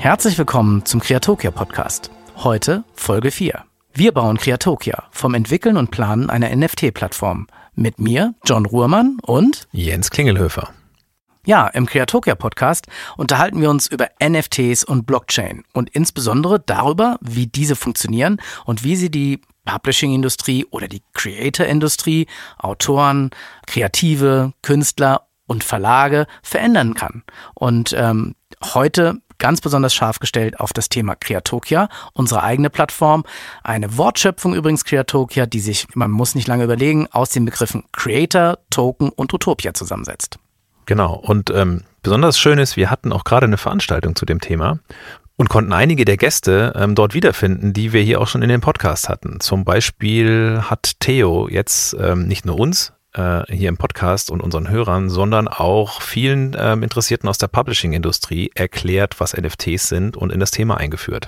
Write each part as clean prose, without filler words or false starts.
Herzlich willkommen zum Creatokia Podcast. Heute Folge 4. Wir bauen Creatokia vom Entwickeln und Planen einer NFT-Plattform. Mit mir, John Ruhrmann und Jens Klingelhöfer. Ja, im Creatokia Podcast unterhalten wir uns über NFTs und Blockchain und insbesondere darüber, wie diese funktionieren und wie sie die Publishing-Industrie oder die Creator-Industrie, Autoren, Kreative, Künstler und Verlage verändern kann. Und heute ganz besonders scharf gestellt auf das Thema Creatokia, unsere eigene Plattform. Eine Wortschöpfung übrigens Creatokia, die sich, man muss nicht lange überlegen, aus den Begriffen Creator, Token und Utopia zusammensetzt. Genau, und besonders schön ist, wir hatten auch gerade eine Veranstaltung zu dem Thema und konnten einige der Gäste dort wiederfinden, die wir hier auch schon in dem Podcast hatten. Zum Beispiel hat Theo jetzt nicht nur uns hier im Podcast und unseren Hörern, sondern auch vielen Interessierten aus der Publishing-Industrie erklärt, was NFTs sind und in das Thema eingeführt.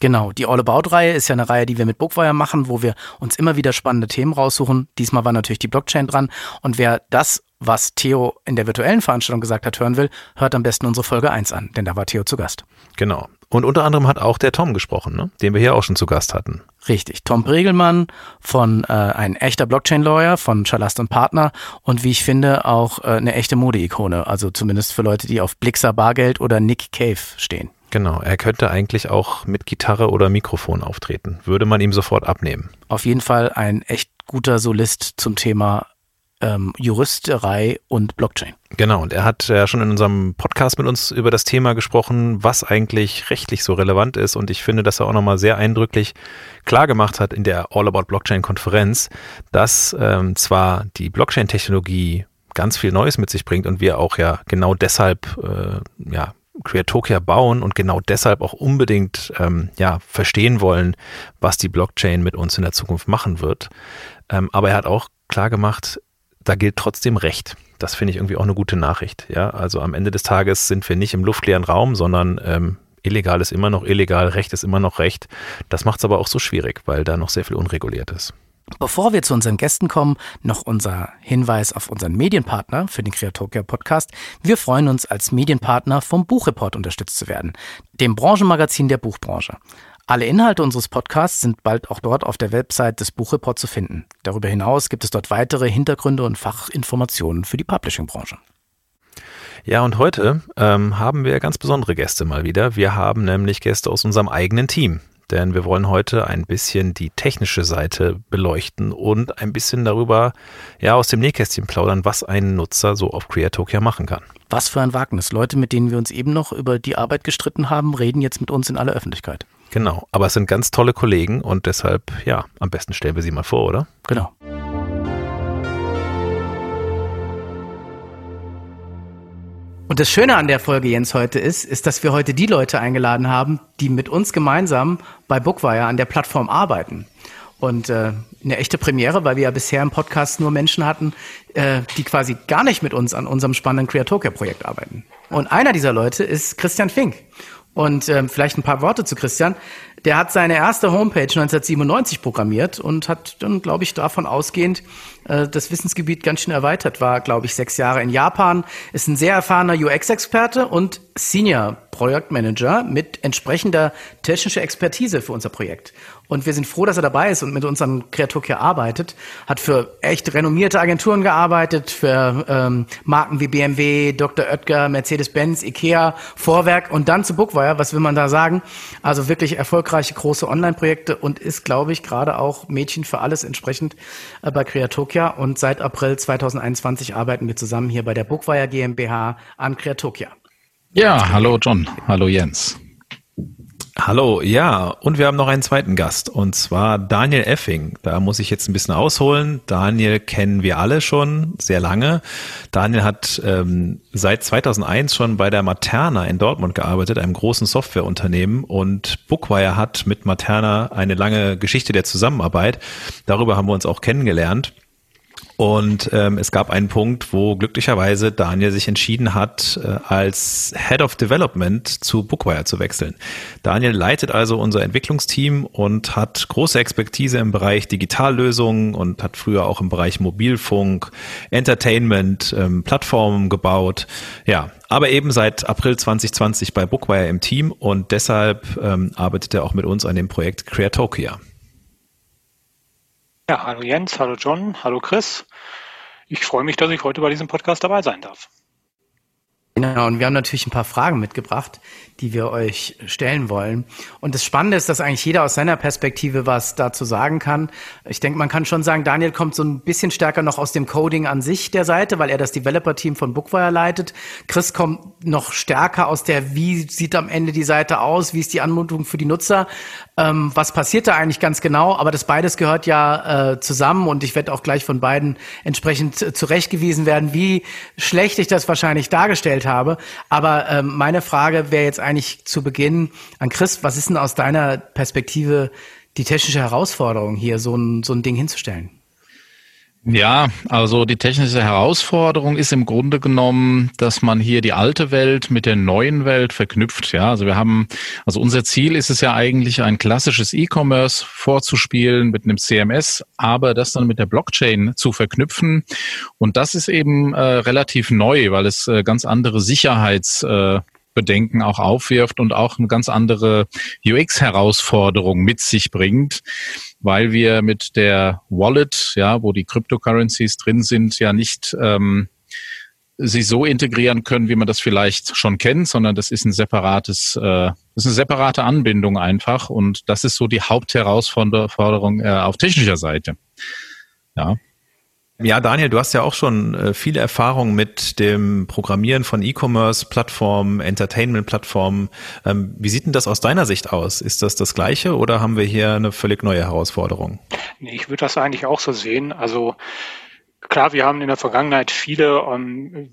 Genau, die All About-Reihe ist ja eine Reihe, die wir mit Bookwire machen, wo wir uns immer wieder spannende Themen raussuchen. Diesmal war natürlich die Blockchain dran. Und wer das, was Theo in der virtuellen Veranstaltung gesagt hat, hören will, hört am besten unsere Folge 1 an, denn da war Theo zu Gast. Genau. Und unter anderem hat auch der Tom gesprochen, ne? Den wir hier auch schon zu Gast hatten. Richtig, Tom Pregelmann, von ein echter Blockchain-Lawyer von Schalast und Partner und wie ich finde auch eine echte Mode-Ikone, also zumindest für Leute, die auf Blixer Bargeld oder Nick Cave stehen. Genau, er könnte eigentlich auch mit Gitarre oder Mikrofon auftreten, würde man ihm sofort abnehmen. Auf jeden Fall ein echt guter Solist zum Thema Juristerei und Blockchain. Genau, und er hat ja schon in unserem Podcast mit uns über das Thema gesprochen, was eigentlich rechtlich so relevant ist, und ich finde, dass er auch nochmal sehr eindrücklich klar gemacht hat in der All About Blockchain Konferenz, dass zwar die Blockchain-Technologie ganz viel Neues mit sich bringt und wir auch ja genau deshalb Creatokia bauen und genau deshalb auch unbedingt verstehen wollen, was die Blockchain mit uns in der Zukunft machen wird, aber er hat auch klar gemacht, da gilt trotzdem Recht. Das finde ich irgendwie auch eine gute Nachricht. Ja? Also am Ende des Tages sind wir nicht im luftleeren Raum, sondern illegal ist immer noch illegal, Recht ist immer noch Recht. Das macht es aber auch so schwierig, weil da noch sehr viel unreguliert ist. Bevor wir zu unseren Gästen kommen, noch unser Hinweis auf unseren Medienpartner für den Creatokia Podcast. Wir freuen uns, als Medienpartner vom Buchreport unterstützt zu werden, dem Branchenmagazin der Buchbranche. Alle Inhalte unseres Podcasts sind bald auch dort auf der Website des Buchreport zu finden. Darüber hinaus gibt es dort weitere Hintergründe und Fachinformationen für die Publishing-Branche. Ja, und heute haben wir ganz besondere Gäste mal wieder. Wir haben nämlich Gäste aus unserem eigenen Team, denn wir wollen heute ein bisschen die technische Seite beleuchten und ein bisschen darüber aus dem Nähkästchen plaudern, was ein Nutzer so auf Creatokia machen kann. Was für ein Wagnis. Leute, mit denen wir uns eben noch über die Arbeit gestritten haben, reden jetzt mit uns in aller Öffentlichkeit. Genau, aber es sind ganz tolle Kollegen und deshalb, am besten stellen wir sie mal vor, oder? Genau. Und das Schöne an der Folge, Jens, heute ist, dass wir heute die Leute eingeladen haben, die mit uns gemeinsam bei Bookwire an der Plattform arbeiten. Und eine echte Premiere, weil wir ja bisher im Podcast nur Menschen hatten, die quasi gar nicht mit uns an unserem spannenden Creatokia-Projekt arbeiten. Und einer dieser Leute ist Christian Fink. Und vielleicht ein paar Worte zu Christian. Der hat seine erste Homepage 1997 programmiert und hat dann, glaube ich, davon ausgehend das Wissensgebiet ganz schön erweitert. War, glaube ich, 6 Jahre in Japan, ist ein sehr erfahrener UX-Experte und Senior Project Manager mit entsprechender technischer Expertise für unser Projekt. Und wir sind froh, dass er dabei ist und mit uns an Creatokia arbeitet. Hat für echt renommierte Agenturen gearbeitet, für Marken wie BMW, Dr. Oetker, Mercedes-Benz, Ikea, Vorwerk und dann zu Bookwire. Was will man da sagen? Also wirklich erfolgreiche große Online-Projekte und ist, glaube ich, gerade auch Mädchen für alles entsprechend bei Creatokia. Und seit April 2021 arbeiten wir zusammen hier bei der Bookwire GmbH an Creatokia. Ja, hallo John, hallo Jens. Hallo, ja, und wir haben noch einen zweiten Gast, und zwar Daniel Effing. Da muss ich jetzt ein bisschen ausholen. Daniel kennen wir alle schon sehr lange. Daniel hat seit 2001 schon bei der Materna in Dortmund gearbeitet, einem großen Softwareunternehmen, und Bookwire hat mit Materna eine lange Geschichte der Zusammenarbeit. Darüber haben wir uns auch kennengelernt. Und es gab einen Punkt, wo glücklicherweise Daniel sich entschieden hat, als Head of Development zu Bookwire zu wechseln. Daniel leitet also unser Entwicklungsteam und hat große Expertise im Bereich Digitallösungen und hat früher auch im Bereich Mobilfunk, Entertainment, Plattformen gebaut. Ja, aber eben seit April 2020 bei Bookwire im Team und deshalb arbeitet er auch mit uns an dem Projekt Creatokia. Ja, hallo Jens, hallo John, hallo Chris. Ich freue mich, dass ich heute bei diesem Podcast dabei sein darf. Genau, und wir haben natürlich ein paar Fragen mitgebracht, die wir euch stellen wollen. Und das Spannende ist, dass eigentlich jeder aus seiner Perspektive was dazu sagen kann. Ich denke, man kann schon sagen, Daniel kommt so ein bisschen stärker noch aus dem Coding an sich der Seite, weil er das Developer-Team von Bookwire leitet. Chris kommt noch stärker aus der, wie sieht am Ende die Seite aus, wie ist die Anmutung für die Nutzer, was passiert da eigentlich ganz genau. Aber das beides gehört ja zusammen und ich werde auch gleich von beiden entsprechend zurechtgewiesen werden, wie schlecht ich das wahrscheinlich dargestellt habe. Aber meine Frage wäre jetzt eigentlich zu Beginn an Chris, was ist denn aus deiner Perspektive die technische Herausforderung hier, so ein Ding hinzustellen? Ja, also die technische Herausforderung ist im Grunde genommen, dass man hier die alte Welt mit der neuen Welt verknüpft. Ja, also wir haben, also unser Ziel ist es ja eigentlich, ein klassisches E-Commerce vorzuspielen mit einem CMS, aber das dann mit der Blockchain zu verknüpfen. Und das ist eben relativ neu, weil es ganz andere Sicherheitsbedenken auch aufwirft und auch eine ganz andere UX-Herausforderung mit sich bringt, weil wir mit der Wallet, ja, wo die Cryptocurrencies drin sind, ja nicht sie so integrieren können, wie man das vielleicht schon kennt, sondern das ist ein separates, das ist eine separate Anbindung einfach und das ist so die Hauptherausforderung auf technischer Seite. Ja. Ja, Daniel, du hast ja auch schon viele Erfahrungen mit dem Programmieren von E-Commerce-Plattformen, Entertainment-Plattformen. Wie sieht denn das aus deiner Sicht aus? Ist das das Gleiche oder haben wir hier eine völlig neue Herausforderung? Nee, ich würde das eigentlich auch so sehen. Also klar, wir haben in der Vergangenheit viele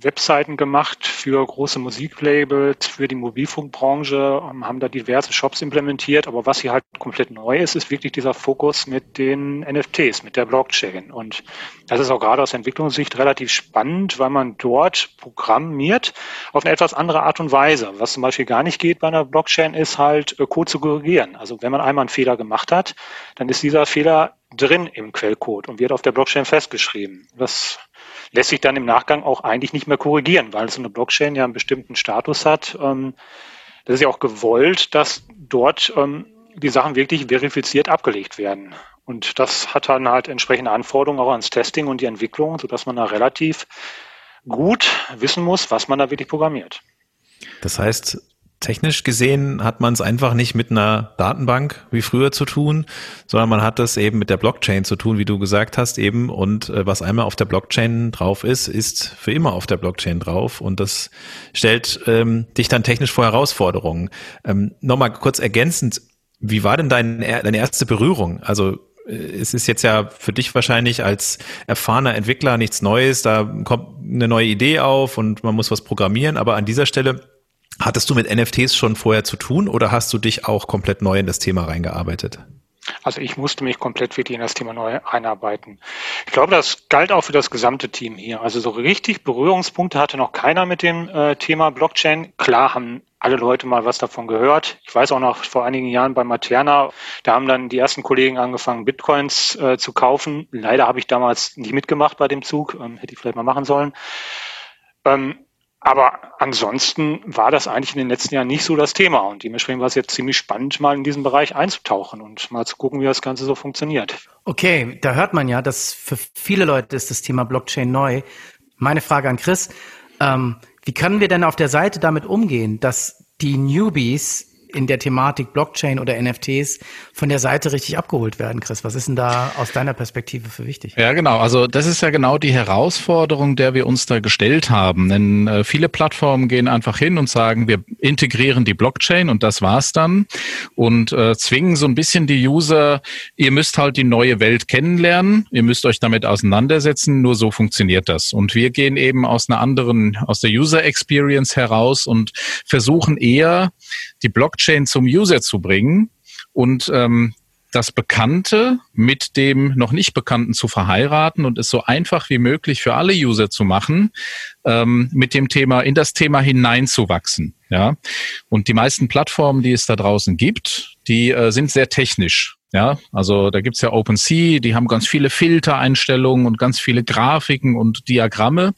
Webseiten gemacht für große Musiklabels, für die Mobilfunkbranche, haben da diverse Shops implementiert. Aber was hier halt komplett neu ist, ist wirklich dieser Fokus mit den NFTs, mit der Blockchain. Und das ist auch gerade aus Entwicklungssicht relativ spannend, weil man dort programmiert auf eine etwas andere Art und Weise. Was zum Beispiel gar nicht geht bei einer Blockchain, ist halt Code zu korrigieren. Also wenn man einmal einen Fehler gemacht hat, dann ist dieser Fehler drin im Quellcode und wird auf der Blockchain festgeschrieben. Das lässt sich dann im Nachgang auch eigentlich nicht mehr korrigieren, weil so eine Blockchain ja einen bestimmten Status hat. Das ist ja auch gewollt, dass dort die Sachen wirklich verifiziert abgelegt werden. Und das hat dann halt entsprechende Anforderungen auch ans Testing und die Entwicklung, sodass man da relativ gut wissen muss, was man da wirklich programmiert. Das heißt, technisch gesehen hat man es einfach nicht mit einer Datenbank wie früher zu tun, sondern man hat das eben mit der Blockchain zu tun, wie du gesagt hast eben. Und was einmal auf der Blockchain drauf ist, ist für immer auf der Blockchain drauf. Und das stellt dich dann technisch vor Herausforderungen. Nochmal kurz ergänzend, wie war denn deine erste Berührung? Also es ist jetzt ja für dich wahrscheinlich als erfahrener Entwickler nichts Neues. Da kommt eine neue Idee auf und man muss was programmieren. Aber an dieser Stelle, hattest du mit NFTs schon vorher zu tun oder hast du dich auch komplett neu in das Thema reingearbeitet? Also ich musste mich komplett wirklich in das Thema neu einarbeiten. Ich glaube, das galt auch für das gesamte Team hier. Also so richtig Berührungspunkte hatte noch keiner mit dem Thema Blockchain. Klar haben alle Leute mal was davon gehört. Ich weiß auch noch, vor einigen Jahren bei Materna, da haben dann die ersten Kollegen angefangen, Bitcoins zu kaufen. Leider habe ich damals nicht mitgemacht bei dem Zug. Hätte ich vielleicht mal machen sollen. Aber ansonsten war das eigentlich in den letzten Jahren nicht so das Thema und dementsprechend war es jetzt ziemlich spannend, mal in diesen Bereich einzutauchen und mal zu gucken, wie das Ganze so funktioniert. Okay, da hört man ja, dass für viele Leute ist das Thema Blockchain neu. Meine Frage an Chris, wie können wir denn auf der Seite damit umgehen, dass die Newbies in der Thematik Blockchain oder NFTs von der Seite richtig abgeholt werden, Chris? Was ist denn da aus deiner Perspektive für wichtig? Ja, genau. Also das ist ja genau die Herausforderung, der wir uns da gestellt haben. Denn viele Plattformen gehen einfach hin und sagen, wir integrieren die Blockchain und das war's dann und zwingen so ein bisschen die User, ihr müsst halt die neue Welt kennenlernen, ihr müsst euch damit auseinandersetzen, nur so funktioniert das. Und wir gehen eben aus der User Experience heraus und versuchen eher, die Blockchain zum User zu bringen und das Bekannte mit dem noch nicht Bekannten zu verheiraten und es so einfach wie möglich für alle User zu machen, mit dem Thema, in das Thema hineinzuwachsen. Ja? Und die meisten Plattformen, die es da draußen gibt, die sind sehr technisch. Ja, also da gibt's ja OpenSea, die haben ganz viele Filtereinstellungen und ganz viele Grafiken und Diagramme.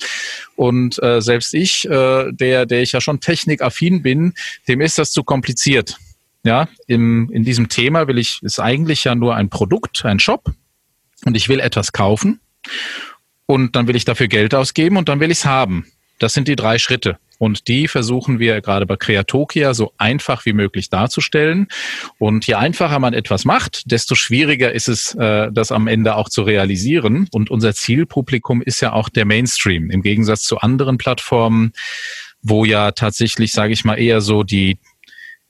Und selbst ich, der ich ja schon technikaffin bin, dem ist das zu kompliziert. Ja, in diesem Thema ist eigentlich ja nur ein Produkt, ein Shop, und ich will etwas kaufen und dann will ich dafür Geld ausgeben und dann will ich's haben. Das sind die 3 Schritte. Und die versuchen wir gerade bei Creatokia so einfach wie möglich darzustellen. Und je einfacher man etwas macht, desto schwieriger ist es, das am Ende auch zu realisieren. Und unser Zielpublikum ist ja auch der Mainstream, im Gegensatz zu anderen Plattformen, wo ja tatsächlich, sage ich mal, eher so die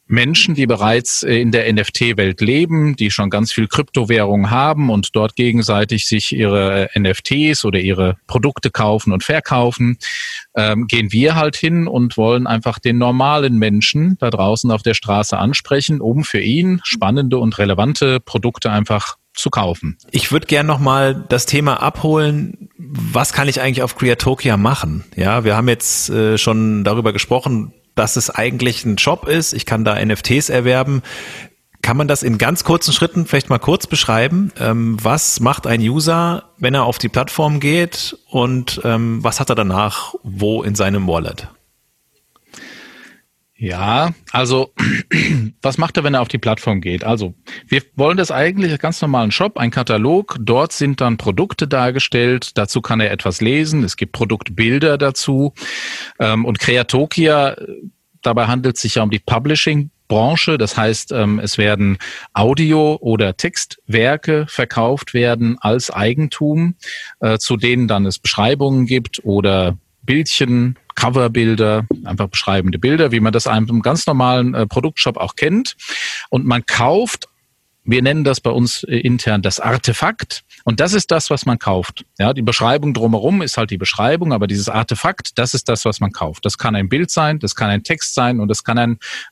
Menschen, die bereits in der NFT-Welt leben, die schon ganz viel Kryptowährung haben und dort gegenseitig sich ihre NFTs oder ihre Produkte kaufen und verkaufen, gehen wir halt hin und wollen einfach den normalen Menschen da draußen auf der Straße ansprechen, um für ihn spannende und relevante Produkte einfach zu kaufen. Ich würde gerne nochmal das Thema abholen. Was kann ich eigentlich auf Creatokia machen? Ja, wir haben jetzt schon darüber gesprochen, dass es eigentlich ein Shop ist, ich kann da NFTs erwerben. Kann man das in ganz kurzen Schritten vielleicht mal kurz beschreiben? Was macht ein User, wenn er auf die Plattform geht, und was hat er danach wo in seinem Wallet? Ja, also was macht er, wenn er auf die Plattform geht? Also wir wollen das eigentlich als ganz normalen Shop, ein Katalog. Dort sind dann Produkte dargestellt. Dazu kann er etwas lesen. Es gibt Produktbilder dazu. Und Creatokia, dabei handelt es sich ja um die Publishing-Branche. Das heißt, es werden Audio- oder Textwerke verkauft werden als Eigentum, zu denen dann es Beschreibungen gibt oder Bildchen, Coverbilder, einfach beschreibende Bilder, wie man das einem ganz normalen Produktshop auch kennt. Und man kauft, wir nennen das bei uns intern das Artefakt, und das ist das, was man kauft. Ja, die Beschreibung drumherum ist halt die Beschreibung, aber dieses Artefakt, das ist das, was man kauft. Das kann ein Bild sein, das kann ein Text sein und das kann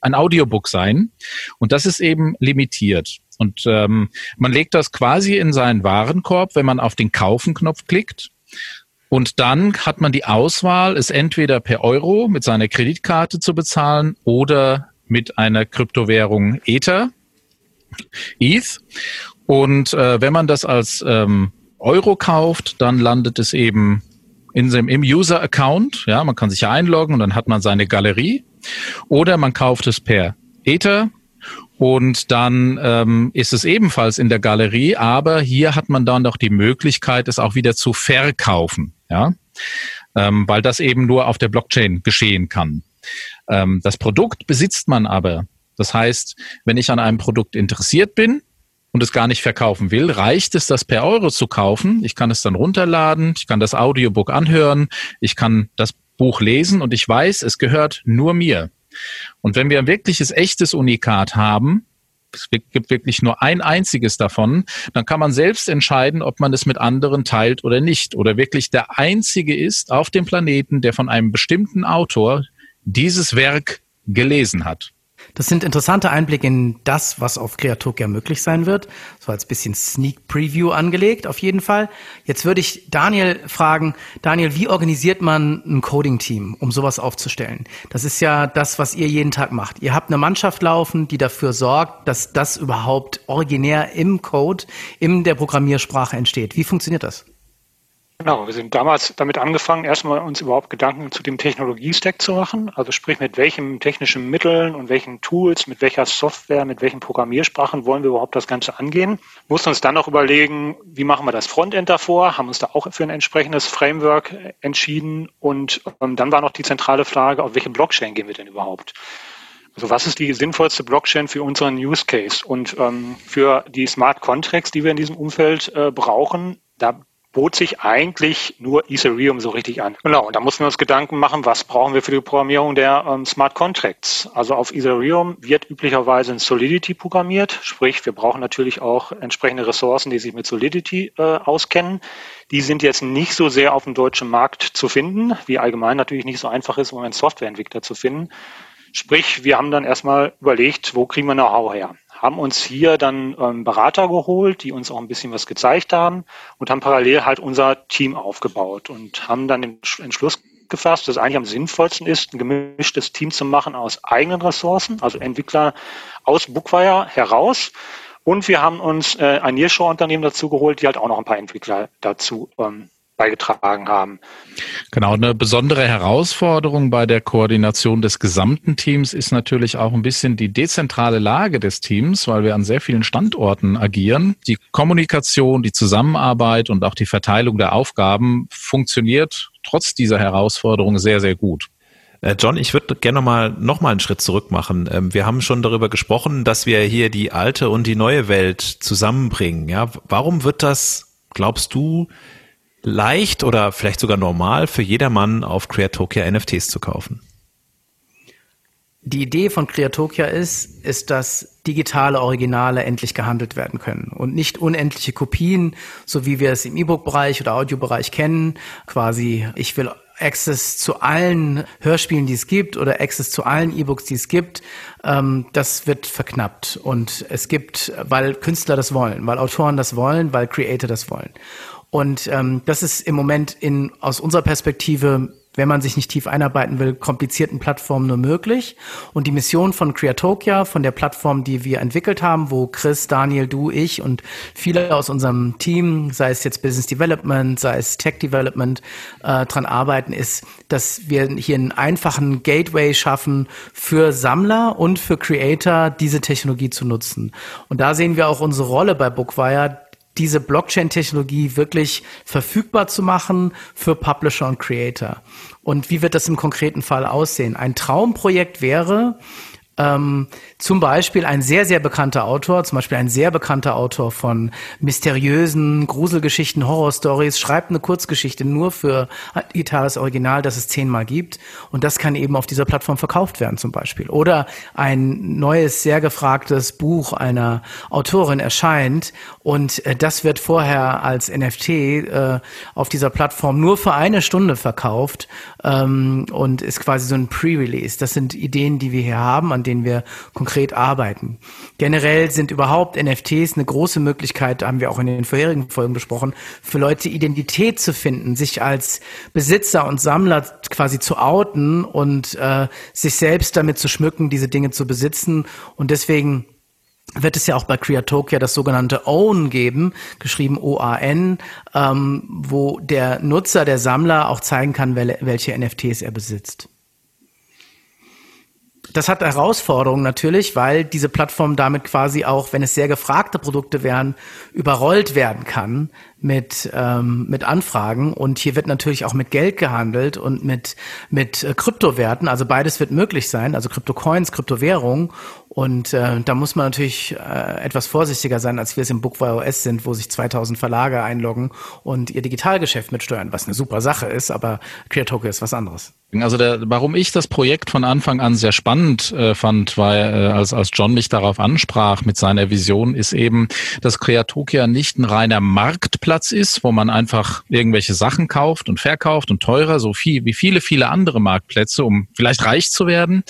ein Audiobook sein. Und das ist eben limitiert. Und man legt das quasi in seinen Warenkorb, wenn man auf den Kaufen-Knopf klickt. Und dann hat man die Auswahl, es entweder per Euro mit seiner Kreditkarte zu bezahlen oder mit einer Kryptowährung ETH. Und wenn man das als Euro kauft, dann landet es eben im User-Account. Ja, man kann sich ja einloggen und dann hat man seine Galerie. Oder man kauft es per Ether. Und dann ist es ebenfalls in der Galerie, aber hier hat man dann doch die Möglichkeit, es auch wieder zu verkaufen, ja, weil das eben nur auf der Blockchain geschehen kann. Das Produkt besitzt man aber. Das heißt, wenn ich an einem Produkt interessiert bin und es gar nicht verkaufen will, reicht es, das per Euro zu kaufen. Ich kann es dann runterladen, ich kann das Audiobook anhören, ich kann das Buch lesen und ich weiß, es gehört nur mir. Und wenn wir ein wirkliches, echtes Unikat haben, es gibt wirklich nur ein einziges davon, dann kann man selbst entscheiden, ob man es mit anderen teilt oder nicht. Oder wirklich der Einzige ist auf dem Planeten, der von einem bestimmten Autor dieses Werk gelesen hat. Das sind interessante Einblicke in das, was auf Creatokia möglich sein wird. So als bisschen Sneak Preview angelegt, auf jeden Fall. Jetzt würde ich Daniel fragen, Daniel, wie organisiert man ein Coding-Team, um sowas aufzustellen? Das ist ja das, was ihr jeden Tag macht. Ihr habt eine Mannschaft laufen, die dafür sorgt, dass das überhaupt originär im Code, in der Programmiersprache entsteht. Wie funktioniert das? Genau, wir sind damals damit angefangen, erstmal uns überhaupt Gedanken zu dem Technologie-Stack zu machen. Also sprich, mit welchen technischen Mitteln und welchen Tools, mit welcher Software, mit welchen Programmiersprachen wollen wir überhaupt das Ganze angehen. Mussten uns dann noch überlegen, wie machen wir das Frontend davor, haben uns da auch für ein entsprechendes Framework entschieden. Und dann war noch die zentrale Frage, auf welche Blockchain gehen wir denn überhaupt? Also was ist die sinnvollste Blockchain für unseren Use Case? Und für die Smart Contracts, die wir in diesem Umfeld brauchen, da bot sich eigentlich nur Ethereum so richtig an. Genau, und da mussten wir uns Gedanken machen, was brauchen wir für die Programmierung der Smart Contracts. Also auf Ethereum wird üblicherweise in Solidity programmiert, sprich wir brauchen natürlich auch entsprechende Ressourcen, die sich mit Solidity auskennen. Die sind jetzt nicht so sehr auf dem deutschen Markt zu finden, wie allgemein natürlich nicht so einfach ist, um einen Softwareentwickler zu finden. Sprich, wir haben dann erstmal überlegt, wo kriegen wir Know-how her? haben uns hier dann Berater geholt, die uns auch ein bisschen was gezeigt haben und haben parallel halt unser Team aufgebaut und haben dann den Entschluss gefasst, dass eigentlich am sinnvollsten ist, ein gemischtes Team zu machen aus eigenen Ressourcen, also Entwickler aus Bookwire heraus. Und wir haben uns ein Nearshore-Unternehmen dazu geholt, die halt auch noch ein paar Entwickler dazu beigetragen haben. Genau, eine besondere Herausforderung bei der Koordination des gesamten Teams ist natürlich auch ein bisschen die dezentrale Lage des Teams, weil wir an sehr vielen Standorten agieren. Die Kommunikation, die Zusammenarbeit und auch die Verteilung der Aufgaben funktioniert trotz dieser Herausforderung sehr, sehr gut. John, ich würde gerne noch mal einen Schritt zurück machen. Wir haben schon darüber gesprochen, dass wir hier die alte und die neue Welt zusammenbringen. Ja, warum wird das, glaubst du, leicht oder vielleicht sogar normal für jedermann auf Creatokia NFTs zu kaufen? Die Idee von Creatokia ist, dass digitale Originale endlich gehandelt werden können und nicht unendliche Kopien, so wie wir es im E-Book-Bereich oder Audiobereich kennen. Quasi, ich will Access zu allen Hörspielen, die es gibt, oder Access zu allen E-Books, die es gibt, das wird verknappt. Und es gibt, weil Künstler das wollen, weil Autoren das wollen, weil Creator das wollen. Und das ist im Moment aus unserer Perspektive, wenn man sich nicht tief einarbeiten will, komplizierten Plattformen nur möglich. Und die Mission von Creatokia, von der Plattform, die wir entwickelt haben, wo Chris, Daniel, du, ich und viele aus unserem Team, sei es jetzt Business Development, sei es Tech Development, dran arbeiten, ist, dass wir hier einen einfachen Gateway schaffen für Sammler und für Creator, diese Technologie zu nutzen. Und da sehen wir auch unsere Rolle bei Bookwire, diese Blockchain-Technologie wirklich verfügbar zu machen für Publisher und Creator. Und wie wird das im konkreten Fall aussehen? Ein Traumprojekt wäre zum Beispiel ein sehr, sehr bekannter Autor, von mysteriösen Gruselgeschichten, Horrorstories, schreibt eine Kurzgeschichte nur für digitales Original, das es 10-mal gibt. Und das kann eben auf dieser Plattform verkauft werden zum Beispiel. Oder ein neues, sehr gefragtes Buch einer Autorin erscheint und das wird vorher als NFT auf dieser Plattform nur für eine Stunde verkauft und ist quasi so ein Pre-Release. Das sind Ideen, die wir hier haben, an denen wir konkret arbeiten. Generell sind überhaupt NFTs eine große Möglichkeit, haben wir auch in den vorherigen Folgen besprochen, für Leute Identität zu finden, sich als Besitzer und Sammler quasi zu outen und sich selbst damit zu schmücken, diese Dinge zu besitzen. Und deswegen wird es ja auch bei Creatokia das sogenannte Own geben, geschrieben O-A-N, wo der Nutzer, der Sammler auch zeigen kann, welche NFTs er besitzt. Das hat Herausforderungen natürlich, weil diese Plattform damit quasi auch, wenn es sehr gefragte Produkte wären, überrollt werden kann mit Anfragen. Und hier wird natürlich auch mit Geld gehandelt und mit Kryptowerten. Also beides wird möglich sein, also Kryptocoins, Kryptowährungen. Und da muss man natürlich etwas vorsichtiger sein, als wir es im Bookwire OS sind, wo sich 2000 Verlage einloggen und ihr Digitalgeschäft mitsteuern, was eine super Sache ist, aber Creatokia ist was anderes. Also warum ich das Projekt von Anfang an sehr spannend fand, weil als John mich darauf ansprach mit seiner Vision, ist eben, dass Creatokia nicht ein reiner Marktplatz ist, wo man einfach irgendwelche Sachen kauft und verkauft und teurer, so viel wie viele, viele andere Marktplätze, um vielleicht reich zu werden,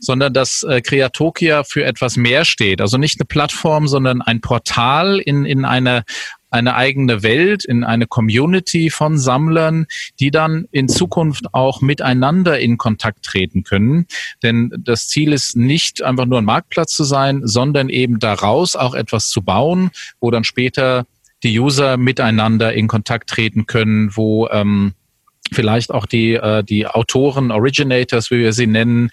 sondern dass Creatokia für etwas mehr steht. Also nicht eine Plattform, sondern ein Portal in eine eigene Welt, in eine Community von Sammlern, die dann in Zukunft auch miteinander in Kontakt treten können. Denn das Ziel ist nicht einfach nur ein Marktplatz zu sein, sondern eben daraus auch etwas zu bauen, wo dann später die User miteinander in Kontakt treten können, wo vielleicht auch die Autoren, Originators, wie wir sie nennen,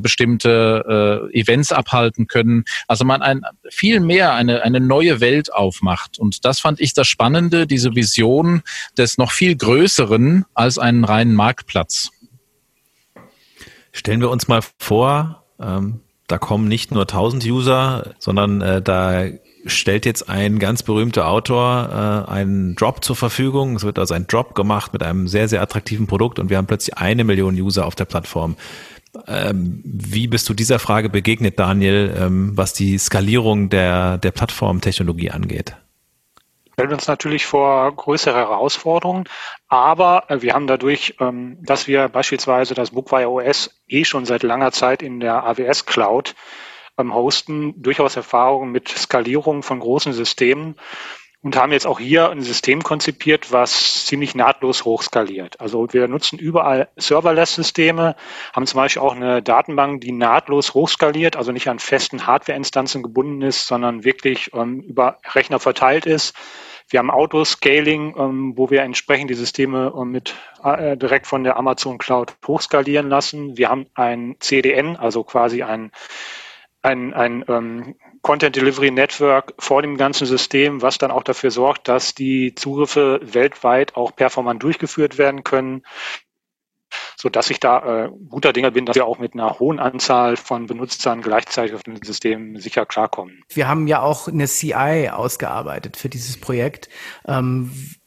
bestimmte Events abhalten können. Also man viel mehr eine neue Welt aufmacht. Und das fand ich das Spannende, diese Vision des noch viel Größeren als einen reinen Marktplatz. Stellen wir uns mal vor, da kommen nicht nur 1000 User, sondern da stellt jetzt ein ganz berühmter Autor einen Drop zur Verfügung. Es wird also ein Drop gemacht mit einem sehr, sehr attraktiven Produkt und wir haben plötzlich 1 Million User auf der Plattform. Wie bist du dieser Frage begegnet, Daniel, was die Skalierung der Plattformtechnologie angeht? Stellen wir uns natürlich vor größere Herausforderungen, aber wir haben dadurch, dass wir beispielsweise das Bookwire OS schon seit langer Zeit in der AWS Cloud beim Hosten durchaus Erfahrung mit Skalierung von großen Systemen und haben jetzt auch hier ein System konzipiert, was ziemlich nahtlos hochskaliert. Also wir nutzen überall Serverless-Systeme, haben zum Beispiel auch eine Datenbank, die nahtlos hochskaliert, also nicht an festen Hardware-Instanzen gebunden ist, sondern wirklich über Rechner verteilt ist. Wir haben Autoscaling, wo wir entsprechend die Systeme direkt von der Amazon Cloud hochskalieren lassen. Wir haben ein CDN, also quasi ein Content Delivery Network vor dem ganzen System, was dann auch dafür sorgt, dass die Zugriffe weltweit auch performant durchgeführt werden können, sodass ich da guter Dinge bin, dass wir auch mit einer hohen Anzahl von Benutzern gleichzeitig auf dem System sicher klarkommen. Wir haben ja auch eine CI ausgearbeitet für dieses Projekt.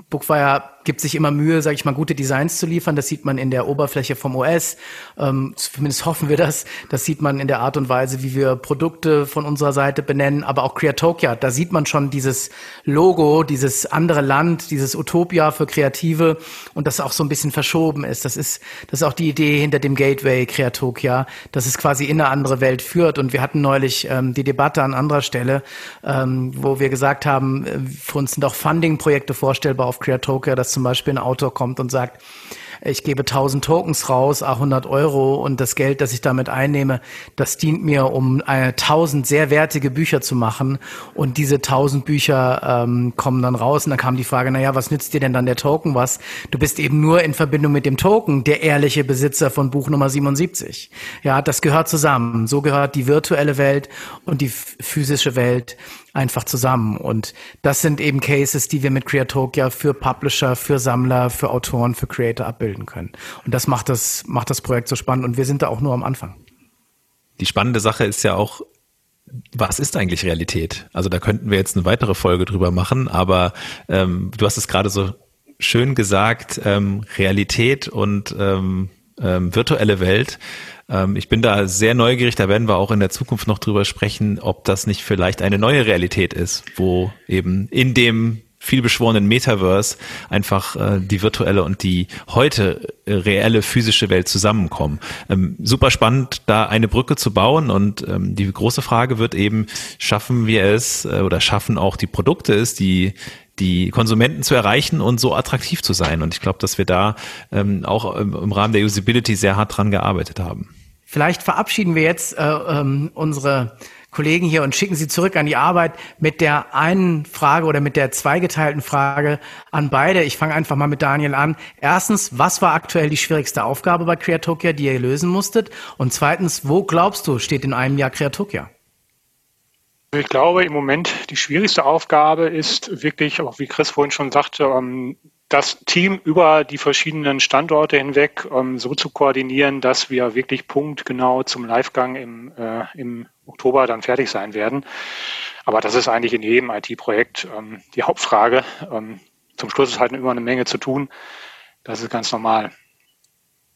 Bookwire gibt sich immer Mühe, sage ich mal, gute Designs zu liefern. Das sieht man in der Oberfläche vom OS. Zumindest hoffen wir das. Das sieht man in der Art und Weise, wie wir Produkte von unserer Seite benennen. Aber auch Creatokia, da sieht man schon dieses Logo, dieses andere Land, dieses Utopia für Kreative und das auch so ein bisschen verschoben ist. Das ist auch die Idee hinter dem Gateway Creatokia, dass es quasi in eine andere Welt führt. Und wir hatten neulich die Debatte an anderer Stelle, wo wir gesagt haben, für uns sind auch Funding-Projekte vorstellbar auf Creatokia, dass zum Beispiel ein Autor kommt und sagt, ich gebe 1000 Tokens raus, 100 € und das Geld, das ich damit einnehme, das dient mir, um 1000 sehr wertige Bücher zu machen und diese 1000 Bücher kommen dann raus und dann kam die Frage, naja, was nützt dir denn dann der Token was? Du bist eben nur in Verbindung mit dem Token der ehrliche Besitzer von Buch Nummer 77. Ja, das gehört zusammen. So gehört die virtuelle Welt und die physische Welt einfach zusammen. Und das sind eben Cases, die wir mit Creatokia für Publisher, für Sammler, für Autoren, für Creator abbilden können. Und das macht das Projekt so spannend. Und wir sind da auch nur am Anfang. Die spannende Sache ist ja auch, was ist eigentlich Realität? Also da könnten wir jetzt eine weitere Folge drüber machen. Aber du hast es gerade so schön gesagt, Realität und virtuelle Welt. Ich bin da sehr neugierig, da werden wir auch in der Zukunft noch drüber sprechen, ob das nicht vielleicht eine neue Realität ist, wo eben in dem vielbeschworenen Metaverse einfach die virtuelle und die heute reelle physische Welt zusammenkommen. Super spannend, da eine Brücke zu bauen und die große Frage wird eben, schaffen wir es oder schaffen auch die Produkte es, die Konsumenten zu erreichen und so attraktiv zu sein. Und ich glaube, dass wir da auch im Rahmen der Usability sehr hart dran gearbeitet haben. Vielleicht verabschieden wir jetzt unsere Kollegen hier und schicken sie zurück an die Arbeit mit der einen Frage oder mit der zweigeteilten Frage an beide. Ich fange einfach mal mit Daniel an. Erstens, was war aktuell die schwierigste Aufgabe bei Creatokia, die ihr lösen musstet? Und zweitens, wo glaubst du, steht in einem Jahr Creatokia? Ich glaube, im Moment die schwierigste Aufgabe ist wirklich, auch wie Chris vorhin schon sagte, das Team über die verschiedenen Standorte hinweg so zu koordinieren, dass wir wirklich punktgenau zum Livegang im Oktober dann fertig sein werden. Aber das ist eigentlich in jedem IT-Projekt die Hauptfrage. Zum Schluss ist halt immer eine Menge zu tun. Das ist ganz normal.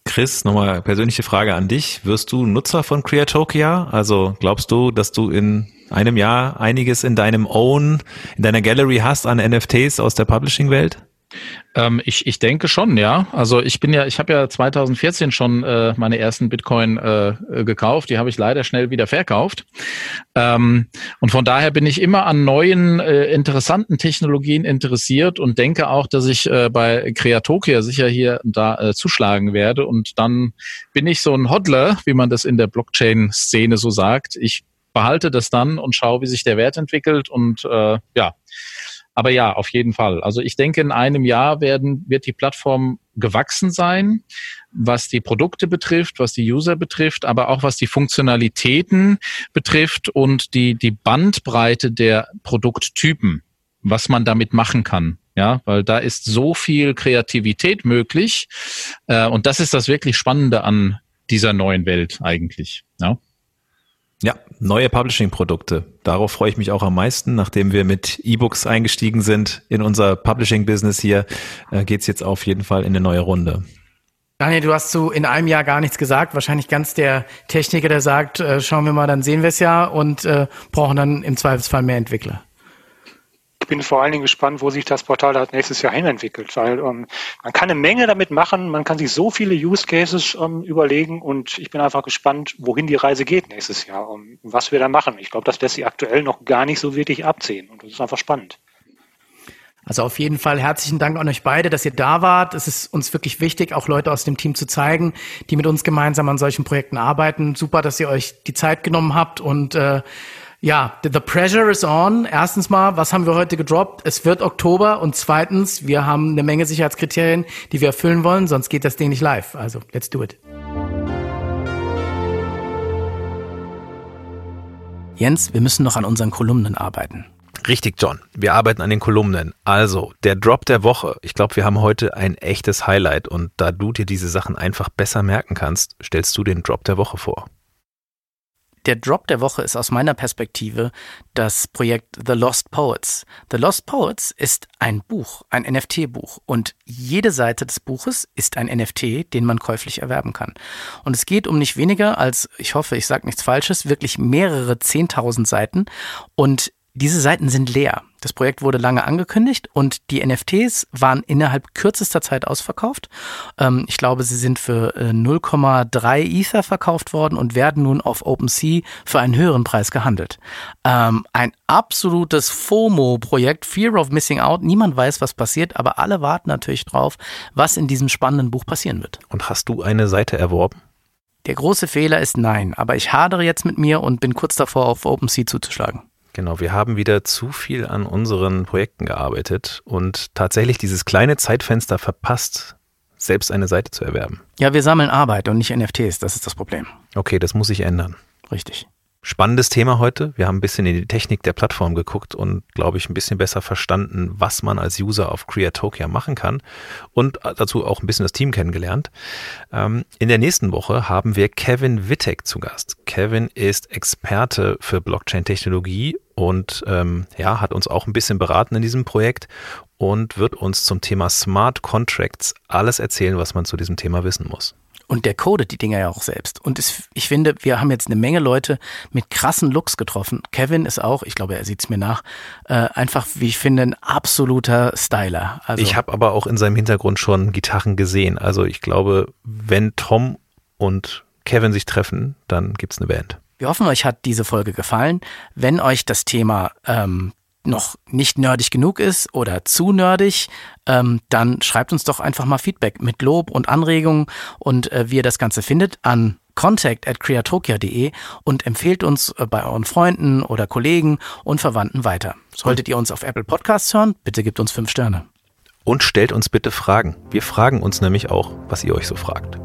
Chris, nochmal persönliche Frage an dich. Wirst du Nutzer von Creatokia? Also glaubst du, dass du in einem Jahr einiges in deiner Gallery hast an NFTs aus der Publishing-Welt? Ich denke schon, ja. Also ich habe ja 2014 schon meine ersten Bitcoin gekauft. Die habe ich leider schnell wieder verkauft. Und von daher bin ich immer an neuen, interessanten Technologien interessiert und denke auch, dass ich bei Creatokia sicher hier und da zuschlagen werde. Und dann bin ich so ein Hodler, wie man das in der Blockchain-Szene so sagt. Ich behalte das dann und schaue, wie sich der Wert entwickelt und ja. Aber ja, auf jeden Fall. Also ich denke, in einem Jahr wird die Plattform gewachsen sein, was die Produkte betrifft, was die User betrifft, aber auch was die Funktionalitäten betrifft und die Bandbreite der Produkttypen, was man damit machen kann. Ja, weil da ist so viel Kreativität möglich. Und das ist das wirklich Spannende an dieser neuen Welt eigentlich. Ja. Ja, neue Publishing-Produkte. Darauf freue ich mich auch am meisten. Nachdem wir mit E-Books eingestiegen sind in unser Publishing-Business hier, geht's jetzt auf jeden Fall in eine neue Runde. Daniel, du hast so in einem Jahr gar nichts gesagt. Wahrscheinlich ganz der Techniker, der sagt, schauen wir mal, dann sehen wir es ja und brauchen dann im Zweifelsfall mehr Entwickler. Ich bin vor allen Dingen gespannt, wo sich das Portal das nächstes Jahr hin entwickelt, weil man kann eine Menge damit machen, man kann sich so viele Use Cases überlegen und ich bin einfach gespannt, wohin die Reise geht nächstes Jahr und was wir da machen. Ich glaube, das lässt sich aktuell noch gar nicht so wirklich absehen und das ist einfach spannend. Also auf jeden Fall herzlichen Dank an euch beide, dass ihr da wart. Es ist uns wirklich wichtig, auch Leute aus dem Team zu zeigen, die mit uns gemeinsam an solchen Projekten arbeiten. Super, dass ihr euch die Zeit genommen habt und ja, the pressure is on. Erstens mal, was haben wir heute gedroppt? Es wird Oktober und zweitens, wir haben eine Menge Sicherheitskriterien, die wir erfüllen wollen, sonst geht das Ding nicht live. Also, let's do it. Jens, wir müssen noch an unseren Kolumnen arbeiten. Richtig, John. Wir arbeiten an den Kolumnen. Also, der Drop der Woche. Ich glaube, wir haben heute ein echtes Highlight und da du dir diese Sachen einfach besser merken kannst, stellst du den Drop der Woche vor. Der Drop der Woche ist aus meiner Perspektive das Projekt The Lost Poets. The Lost Poets ist ein Buch, ein NFT-Buch und jede Seite des Buches ist ein NFT, den man käuflich erwerben kann. Und es geht um nicht weniger als, ich hoffe, ich sage nichts Falsches, wirklich mehrere 10.000 Seiten und diese Seiten sind leer. Das Projekt wurde lange angekündigt und die NFTs waren innerhalb kürzester Zeit ausverkauft. Ich glaube, sie sind für 0,3 Ether verkauft worden und werden nun auf OpenSea für einen höheren Preis gehandelt. Ein absolutes FOMO-Projekt, Fear of Missing Out. Niemand weiß, was passiert, aber alle warten natürlich drauf, was in diesem spannenden Buch passieren wird. Und hast du eine Seite erworben? Der große Fehler ist nein, aber ich hadere jetzt mit mir und bin kurz davor, auf OpenSea zuzuschlagen. Genau, wir haben wieder zu viel an unseren Projekten gearbeitet und tatsächlich dieses kleine Zeitfenster verpasst, selbst eine Seite zu erwerben. Ja, wir sammeln Arbeit und nicht NFTs, das ist das Problem. Okay, das muss sich ändern. Richtig. Spannendes Thema heute. Wir haben ein bisschen in die Technik der Plattform geguckt und, glaube ich, ein bisschen besser verstanden, was man als User auf Creatokia machen kann und dazu auch ein bisschen das Team kennengelernt. In der nächsten Woche haben wir Kevin Wittek zu Gast. Kevin ist Experte für Blockchain-Technologie und hat uns auch ein bisschen beraten in diesem Projekt und wird uns zum Thema Smart Contracts alles erzählen, was man zu diesem Thema wissen muss. Und der codet die Dinger ja auch selbst. Und ich finde, wir haben jetzt eine Menge Leute mit krassen Looks getroffen. Kevin ist auch, ich glaube, er sieht es mir nach, einfach, wie ich finde, ein absoluter Styler. Also ich habe aber auch in seinem Hintergrund schon Gitarren gesehen. Also ich glaube, wenn Tom und Kevin sich treffen, dann gibt's eine Band. Wir hoffen, euch hat diese Folge gefallen. Wenn euch das Thema noch nicht nerdig genug ist oder zu nerdig, dann schreibt uns doch einfach mal Feedback mit Lob und Anregungen und wie ihr das Ganze findet an contact@creatokia.de und empfehlt uns bei euren Freunden oder Kollegen und Verwandten weiter. Solltet ihr uns auf Apple Podcasts hören, bitte gebt uns 5 Sterne. Und stellt uns bitte Fragen. Wir fragen uns nämlich auch, was ihr euch so fragt.